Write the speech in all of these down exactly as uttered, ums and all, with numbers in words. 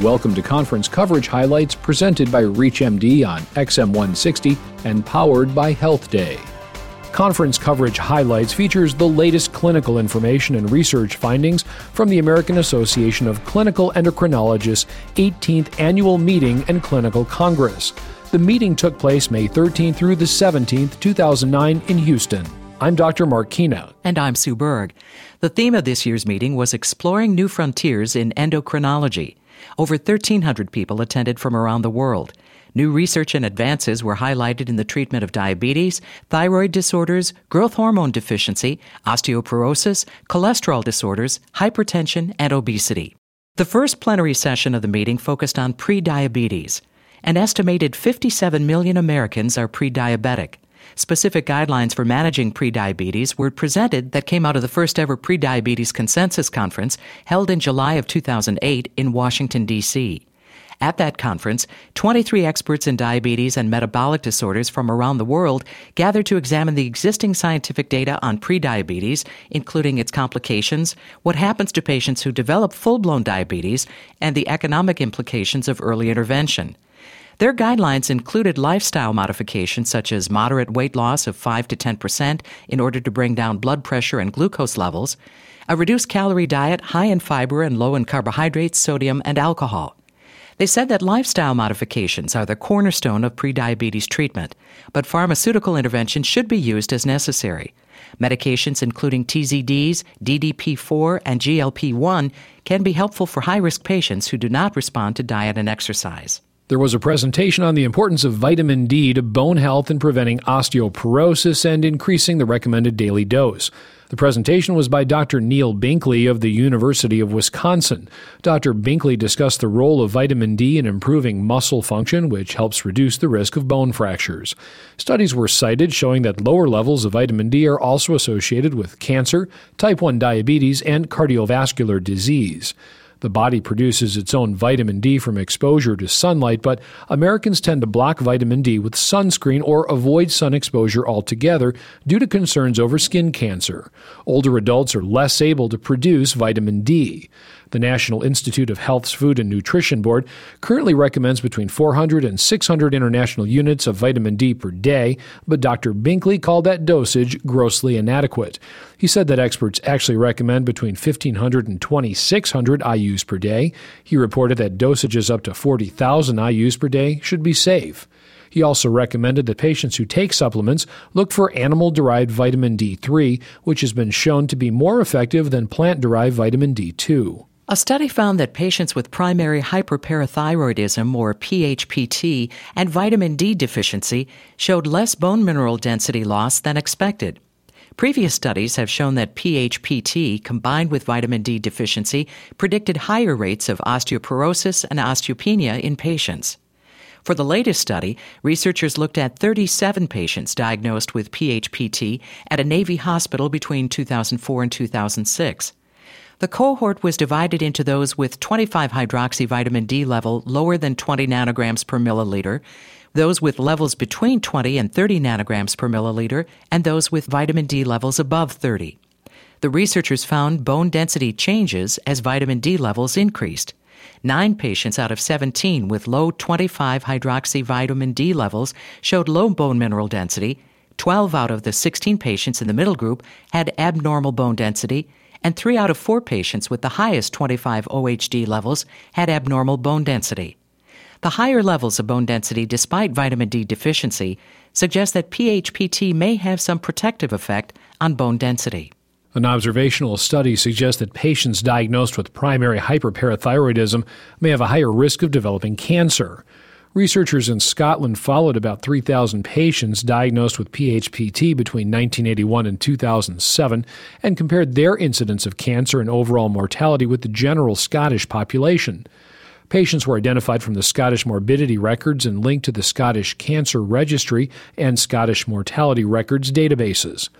Welcome to conference coverage highlights presented by ReachMD on X M one sixty and powered by HealthDay. Conference coverage highlights features the latest clinical information and research findings from the American Association of Clinical Endocrinologists' eighteenth Annual Meeting and Clinical Congress. The meeting took place May thirteenth through the seventeenth, two thousand nine, in Houston. I'm Doctor Mark Kina. And I'm Sue Berg. The theme of this year's meeting was Exploring New Frontiers in Endocrinology. Over thirteen hundred people attended from around the world. New research and advances were highlighted in the treatment of diabetes, thyroid disorders, growth hormone deficiency, osteoporosis, cholesterol disorders, hypertension, and obesity. The first plenary session of the meeting focused on prediabetes. An estimated fifty-seven million Americans are prediabetic. Specific guidelines for managing prediabetes were presented that came out of the first-ever Prediabetes Consensus Conference held in July of two thousand eight in Washington, D C At that conference, twenty-three experts in diabetes and metabolic disorders from around the world gathered to examine the existing scientific data on prediabetes, including its complications, what happens to patients who develop full-blown diabetes, and the economic implications of early intervention. Their guidelines included lifestyle modifications such as moderate weight loss of five to ten percent in order to bring down blood pressure and glucose levels, a reduced-calorie diet high in fiber and low in carbohydrates, sodium, and alcohol. They said that lifestyle modifications are the cornerstone of prediabetes treatment, but pharmaceutical intervention should be used as necessary. Medications including T Z Ds, D P P four, and G L P one can be helpful for high-risk patients who do not respond to diet and exercise. There was a presentation on the importance of vitamin D to bone health in preventing osteoporosis and increasing the recommended daily dose. The presentation was by Doctor Neil Binkley of the University of Wisconsin. Doctor Binkley discussed the role of vitamin D in improving muscle function, which helps reduce the risk of bone fractures. Studies were cited showing that lower levels of vitamin D are also associated with cancer, type one diabetes, and cardiovascular disease. The body produces its own vitamin D from exposure to sunlight, but Americans tend to block vitamin D with sunscreen or avoid sun exposure altogether due to concerns over skin cancer. Older adults are less able to produce vitamin D. The National Institute of Health's Food and Nutrition Board currently recommends between four hundred and six hundred international units of vitamin D per day, but Doctor Binkley called that dosage grossly inadequate. He said that experts actually recommend between fifteen hundred and twenty-six hundred I U's per day. He reported that dosages up to forty thousand I U's per day should be safe. He also recommended that patients who take supplements look for animal-derived vitamin D three, which has been shown to be more effective than plant-derived vitamin D two. A study found that patients with primary hyperparathyroidism, or P H P T, and vitamin D deficiency showed less bone mineral density loss than expected. Previous studies have shown that P H P T, combined with vitamin D deficiency, predicted higher rates of osteoporosis and osteopenia in patients. For the latest study, researchers looked at thirty-seven patients diagnosed with P H P T at a Navy hospital between two thousand four and two thousand six. The cohort was divided into those with twenty-five hydroxyvitamin D level lower than twenty nanograms per milliliter, those with levels between twenty and thirty nanograms per milliliter, and those with vitamin D levels above thirty. The researchers found bone density changes as vitamin D levels increased. Nine patients out of seventeen with low twenty-five hydroxyvitamin D levels showed low bone mineral density, twelve out of the sixteen patients in the middle group had abnormal bone density, and three out of four patients with the highest twenty-five O H D levels had abnormal bone density. The higher levels of bone density despite vitamin D deficiency suggest that P H P T may have some protective effect on bone density. An observational study suggests that patients diagnosed with primary hyperparathyroidism may have a higher risk of developing cancer. Researchers in Scotland followed about three thousand patients diagnosed with P H P T between nineteen eighty-one and two thousand seven and compared their incidence of cancer and overall mortality with the general Scottish population. Patients were identified from the Scottish morbidity records and linked to the Scottish Cancer Registry and Scottish Mortality Records databases.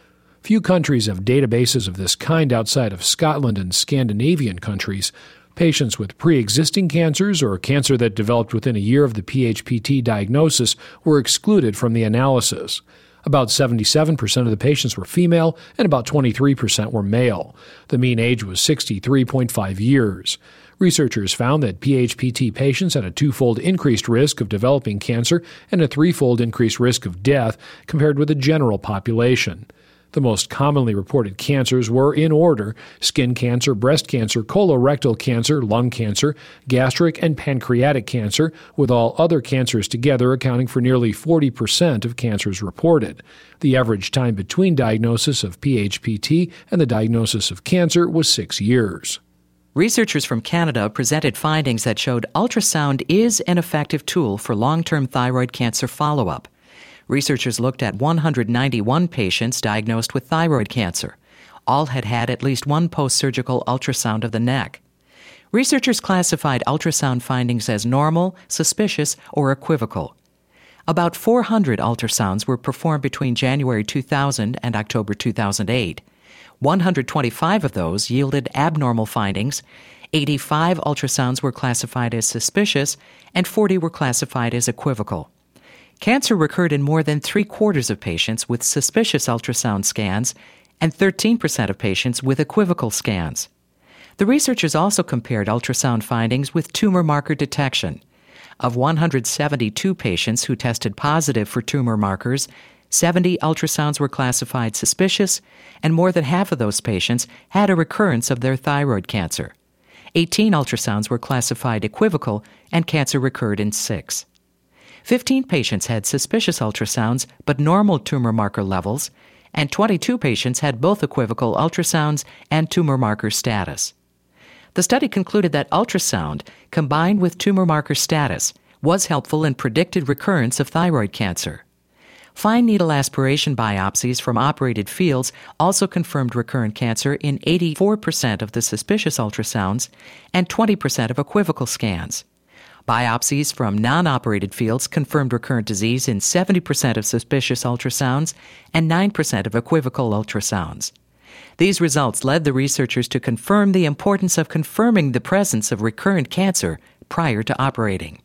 Few countries have databases of this kind outside of Scotland and Scandinavian countries. Patients with pre-existing cancers or cancer that developed within a year of the P H P T diagnosis were excluded from the analysis. About seventy-seven percent of the patients were female and about twenty-three percent were male. The mean age was sixty-three point five years. Researchers found that P H P T patients had a twofold increased risk of developing cancer and a threefold increased risk of death compared with the general population. The most commonly reported cancers were, in order, skin cancer, breast cancer, colorectal cancer, lung cancer, gastric and pancreatic cancer, with all other cancers together accounting for nearly forty percent of cancers reported. The average time between diagnosis of P H P T and the diagnosis of cancer was six years. Researchers from Canada presented findings that showed ultrasound is an effective tool for long-term thyroid cancer follow-up. Researchers looked at one hundred ninety-one patients diagnosed with thyroid cancer. All had had at least one post-surgical ultrasound of the neck. Researchers classified ultrasound findings as normal, suspicious, or equivocal. About four hundred ultrasounds were performed between January two thousand and October two thousand eight. one hundred twenty-five of those yielded abnormal findings, eighty-five ultrasounds were classified as suspicious, and forty were classified as equivocal. Cancer recurred in more than three-quarters of patients with suspicious ultrasound scans and thirteen percent of patients with equivocal scans. The researchers also compared ultrasound findings with tumor marker detection. Of one hundred seventy-two patients who tested positive for tumor markers, seventy ultrasounds were classified suspicious, and more than half of those patients had a recurrence of their thyroid cancer. eighteen ultrasounds were classified equivocal, and cancer recurred in six. fifteen patients had suspicious ultrasounds but normal tumor marker levels, and twenty-two patients had both equivocal ultrasounds and tumor marker status. The study concluded that ultrasound, combined with tumor marker status, was helpful in predicted recurrence of thyroid cancer. Fine needle aspiration biopsies from operated fields also confirmed recurrent cancer in eighty-four percent of the suspicious ultrasounds and twenty percent of equivocal scans. Biopsies from non-operated fields confirmed recurrent disease in seventy percent of suspicious ultrasounds and nine percent of equivocal ultrasounds. These results led the researchers to confirm the importance of confirming the presence of recurrent cancer prior to operating.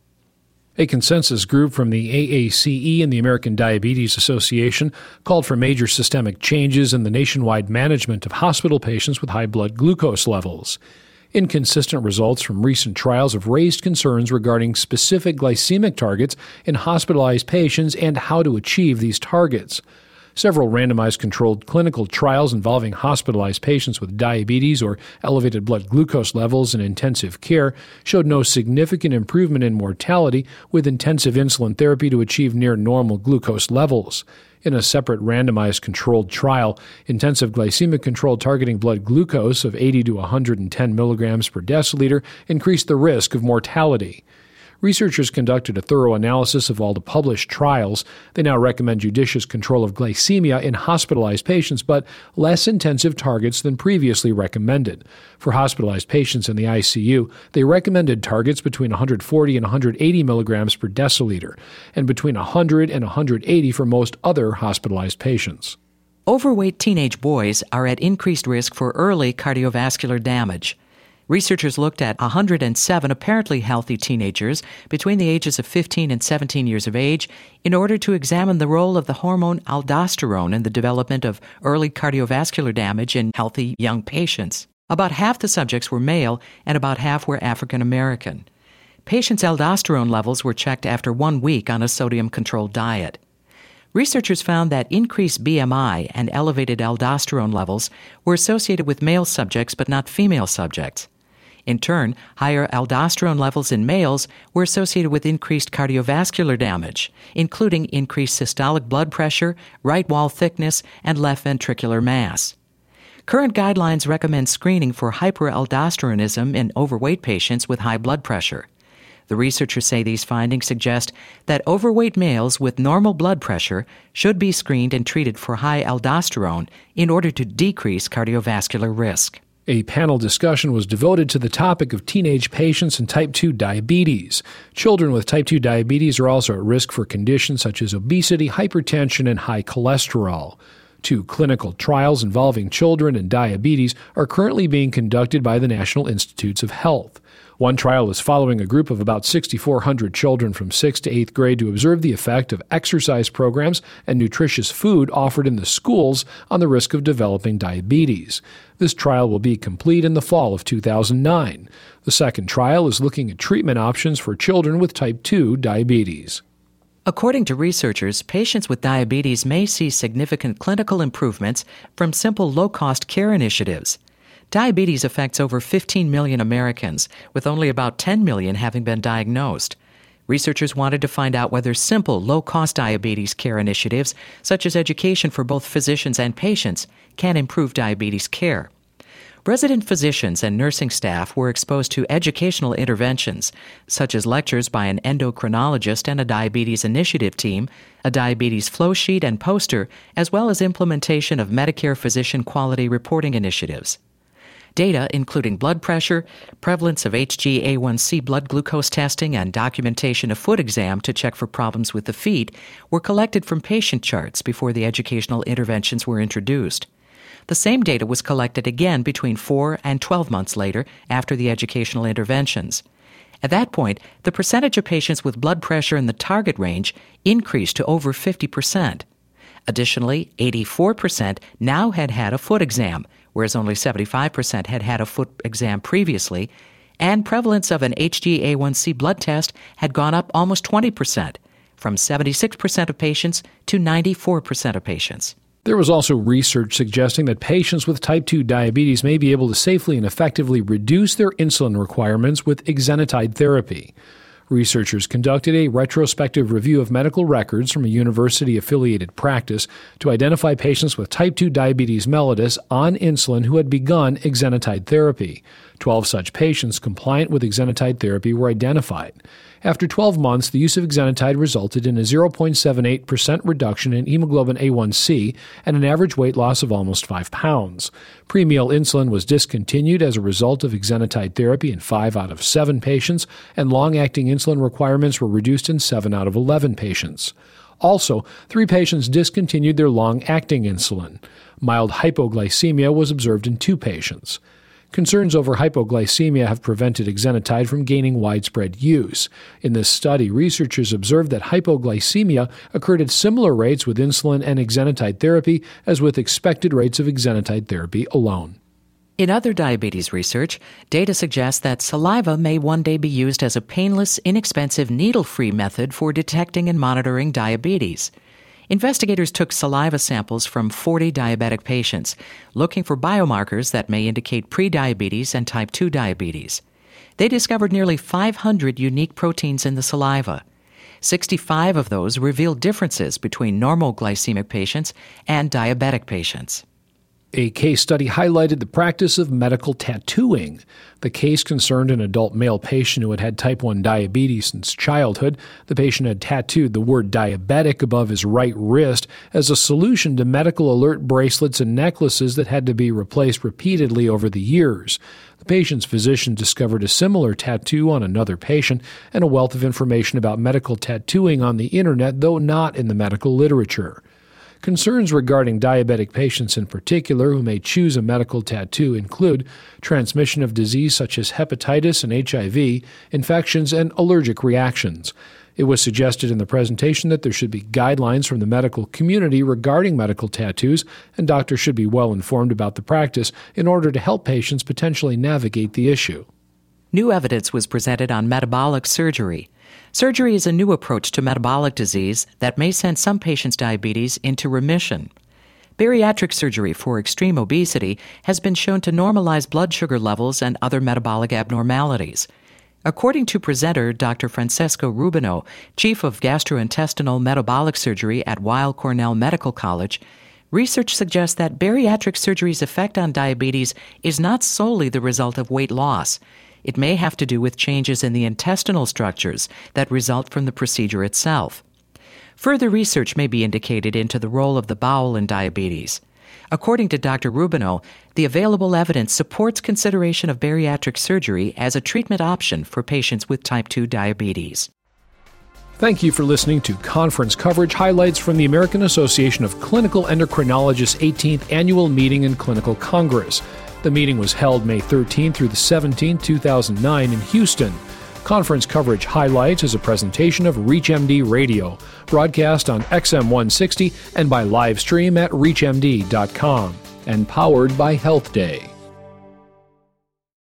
A consensus group from the A A C E and the American Diabetes Association called for major systemic changes in the nationwide management of hospital patients with high blood glucose levels. Inconsistent results from recent trials have raised concerns regarding specific glycemic targets in hospitalized patients and how to achieve these targets. Several randomized controlled clinical trials involving hospitalized patients with diabetes or elevated blood glucose levels in intensive care showed no significant improvement in mortality with intensive insulin therapy to achieve near normal glucose levels. In a separate randomized controlled trial, intensive glycemic control targeting blood glucose of eighty to one hundred ten milligrams per deciliter increased the risk of mortality. Researchers conducted a thorough analysis of all the published trials. They now recommend judicious control of glycemia in hospitalized patients, but less intensive targets than previously recommended. For hospitalized patients in the I C U, they recommended targets between one hundred forty and one hundred eighty milligrams per deciliter, and between one hundred and one hundred eighty for most other hospitalized patients. Overweight teenage boys are at increased risk for early cardiovascular damage. Researchers looked at one hundred seven apparently healthy teenagers between the ages of fifteen and seventeen years of age in order to examine the role of the hormone aldosterone in the development of early cardiovascular damage in healthy young patients. About half the subjects were male and about half were African American. Patients' aldosterone levels were checked after one week on a sodium-controlled diet. Researchers found that increased B M I and elevated aldosterone levels were associated with male subjects but not female subjects. In turn, higher aldosterone levels in males were associated with increased cardiovascular damage, including increased systolic blood pressure, right wall thickness, and left ventricular mass. Current guidelines recommend screening for hyperaldosteronism in overweight patients with high blood pressure. The researchers say these findings suggest that overweight males with normal blood pressure should be screened and treated for high aldosterone in order to decrease cardiovascular risk. A panel discussion was devoted to the topic of teenage patients and type two diabetes. Children with type two diabetes are also at risk for conditions such as obesity, hypertension, and high cholesterol. Two clinical trials involving children and diabetes are currently being conducted by the National Institutes of Health. One trial is following a group of about six thousand four hundred children from sixth to eighth grade to observe the effect of exercise programs and nutritious food offered in the schools on the risk of developing diabetes. This trial will be complete in the fall of two thousand nine. The second trial is looking at treatment options for children with type two diabetes. According to researchers, patients with diabetes may see significant clinical improvements from simple low-cost care initiatives. Diabetes affects over fifteen million Americans, with only about ten million having been diagnosed. Researchers wanted to find out whether simple, low-cost diabetes care initiatives, such as education for both physicians and patients, can improve diabetes care. Resident physicians and nursing staff were exposed to educational interventions, such as lectures by an endocrinologist and a diabetes initiative team, a diabetes flow sheet and poster, as well as implementation of Medicare physician quality reporting initiatives. Data, including blood pressure, prevalence of H b A one c blood glucose testing, and documentation of foot exam to check for problems with the feet, were collected from patient charts before the educational interventions were introduced. The same data was collected again between four and twelve months later after the educational interventions. At that point, the percentage of patients with blood pressure in the target range increased to over fifty percent. Additionally, eighty-four percent now had had a foot exam, whereas only seventy-five percent had had a foot exam previously, and prevalence of an H b A one c blood test had gone up almost twenty percent, from seventy-six percent of patients to ninety-four percent of patients. There was also research suggesting that patients with type two diabetes may be able to safely and effectively reduce their insulin requirements with exenatide therapy. Researchers conducted a retrospective review of medical records from a university-affiliated practice to identify patients with type two diabetes mellitus on insulin who had begun exenatide therapy. twelve such patients compliant with exenatide therapy were identified. After twelve months, the use of exenatide resulted in a zero point seven eight percent reduction in hemoglobin A one c and an average weight loss of almost five pounds. Premeal insulin was discontinued as a result of exenatide therapy in five out of seven patients, and long-acting insulin requirements were reduced in seven out of eleven patients. Also, three patients discontinued their long-acting insulin. Mild hypoglycemia was observed in two patients. Concerns over hypoglycemia have prevented exenatide from gaining widespread use. In this study, researchers observed that hypoglycemia occurred at similar rates with insulin and exenatide therapy as with expected rates of exenatide therapy alone. In other diabetes research, data suggests that saliva may one day be used as a painless, inexpensive, needle-free method for detecting and monitoring diabetes. Investigators took saliva samples from forty diabetic patients, looking for biomarkers that may indicate prediabetes and type two diabetes. They discovered nearly five hundred unique proteins in the saliva. sixty-five of those revealed differences between normal glycemic patients and diabetic patients. A case study highlighted the practice of medical tattooing. The case concerned an adult male patient who had had type one diabetes since childhood. The patient had tattooed the word diabetic above his right wrist as a solution to medical alert bracelets and necklaces that had to be replaced repeatedly over the years. The patient's physician discovered a similar tattoo on another patient, and a wealth of information about medical tattooing on the internet, though not in the medical literature. Concerns regarding diabetic patients in particular who may choose a medical tattoo include transmission of disease such as hepatitis and H I V, infections, and allergic reactions. It was suggested in the presentation that there should be guidelines from the medical community regarding medical tattoos, and doctors should be well informed about the practice in order to help patients potentially navigate the issue. New evidence was presented on metabolic surgery. Surgery is a new approach to metabolic disease that may send some patients' diabetes into remission. Bariatric surgery for extreme obesity has been shown to normalize blood sugar levels and other metabolic abnormalities. According to presenter Doctor Francesco Rubino, chief of gastrointestinal metabolic surgery at Weill Cornell Medical College, research suggests that bariatric surgery's effect on diabetes is not solely the result of weight loss. It may have to do with changes in the intestinal structures that result from the procedure itself. Further research may be indicated into the role of the bowel in diabetes. According to Doctor Rubino, the available evidence supports consideration of bariatric surgery as a treatment option for patients with type two diabetes. Thank you for listening to Conference Coverage Highlights from the American Association of Clinical Endocrinologists' eighteenth Annual Meeting and Clinical Congress. The meeting was held May thirteenth through the seventeenth, two thousand nine, in Houston. Conference Coverage Highlights is a presentation of ReachMD Radio, broadcast on X M one sixty and by live stream at reach M D dot com, and powered by HealthDay.